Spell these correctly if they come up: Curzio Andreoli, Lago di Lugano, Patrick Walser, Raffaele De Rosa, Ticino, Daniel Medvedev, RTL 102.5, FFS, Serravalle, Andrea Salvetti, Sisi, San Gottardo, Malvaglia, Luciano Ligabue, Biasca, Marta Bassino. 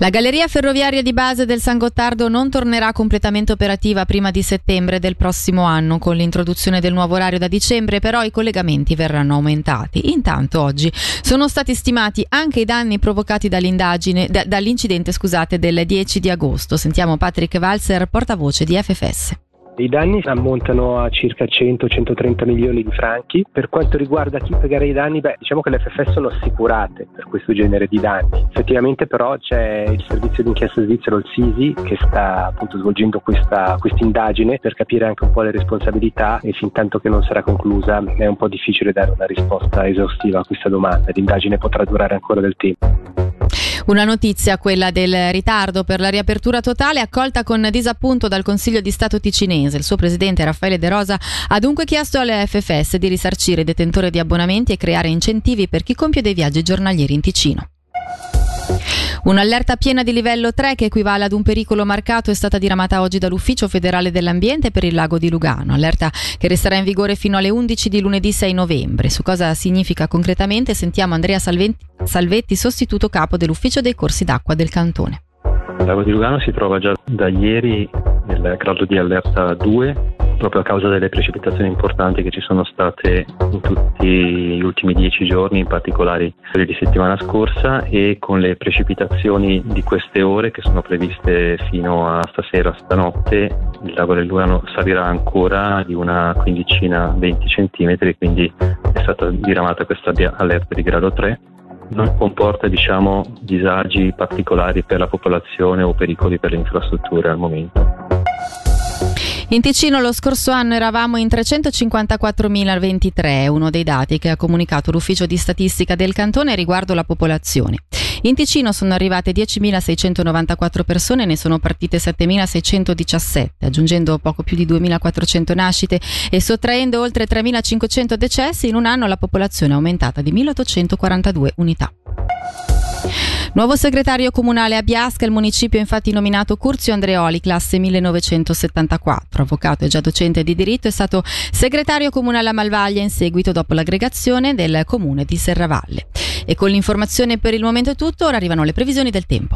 La galleria ferroviaria di base del San Gottardo non tornerà completamente operativa prima di settembre del prossimo anno. Con l'introduzione del nuovo orario da dicembre, però, i collegamenti verranno aumentati. Intanto oggi sono stati stimati anche i danni provocati dall'incidente del 10 di agosto. Sentiamo Patrick Walser, portavoce di FFS. I danni ammontano a circa 100-130 milioni di franchi. Per quanto riguarda chi pagherà i danni, diciamo che le FFS sono assicurate per questo genere di danni. Effettivamente però c'è il servizio di inchiesta svizzero, il Sisi, che sta appunto svolgendo questa indagine per capire anche un po' le responsabilità, e fin tanto che non sarà conclusa è un po' difficile dare una risposta esaustiva a questa domanda. L'indagine potrà durare ancora del tempo. Una notizia, quella del ritardo per la riapertura totale, accolta con disappunto dal Consiglio di Stato ticinese. Il suo presidente Raffaele De Rosa ha dunque chiesto alle FFS di risarcire i detentori di abbonamenti e creare incentivi per chi compie dei viaggi giornalieri in Ticino. Un'allerta piena di livello 3 che equivale ad un pericolo marcato è stata diramata oggi dall'Ufficio federale dell'ambiente per il Lago di Lugano, allerta che resterà in vigore fino alle 11 di lunedì 6 novembre. Su cosa significa concretamente sentiamo Andrea Salvetti, sostituto capo dell'Ufficio dei corsi d'acqua del Cantone. Il Lago di Lugano si trova già da ieri nel grado di allerta 2, proprio a causa delle precipitazioni importanti che ci sono state in tutti gli ultimi 10 giorni, in particolare quelle di settimana scorsa, e con le precipitazioni di queste ore che sono previste fino a stanotte, il lago del Lugano salirà ancora di una 15-20 centimetri, quindi è stata diramata questa allerta di grado 3. Non comporta disagi particolari per la popolazione o pericoli per le infrastrutture al momento. In Ticino lo scorso anno eravamo in 354.023, uno dei dati che ha comunicato l'Ufficio di Statistica del Cantone riguardo la popolazione. In Ticino sono arrivate 10.694 persone, ne sono partite 7.617, aggiungendo poco più di 2.400 nascite e sottraendo oltre 3.500 decessi. In un anno la popolazione è aumentata di 1.842 unità. Nuovo segretario comunale a Biasca, il municipio ha infatti nominato Curzio Andreoli, classe 1974. Avvocato e già docente di diritto, è stato segretario comunale a Malvaglia in seguito, dopo l'aggregazione del comune di Serravalle. E con l'informazione per il momento è tutto, ora arrivano le previsioni del tempo.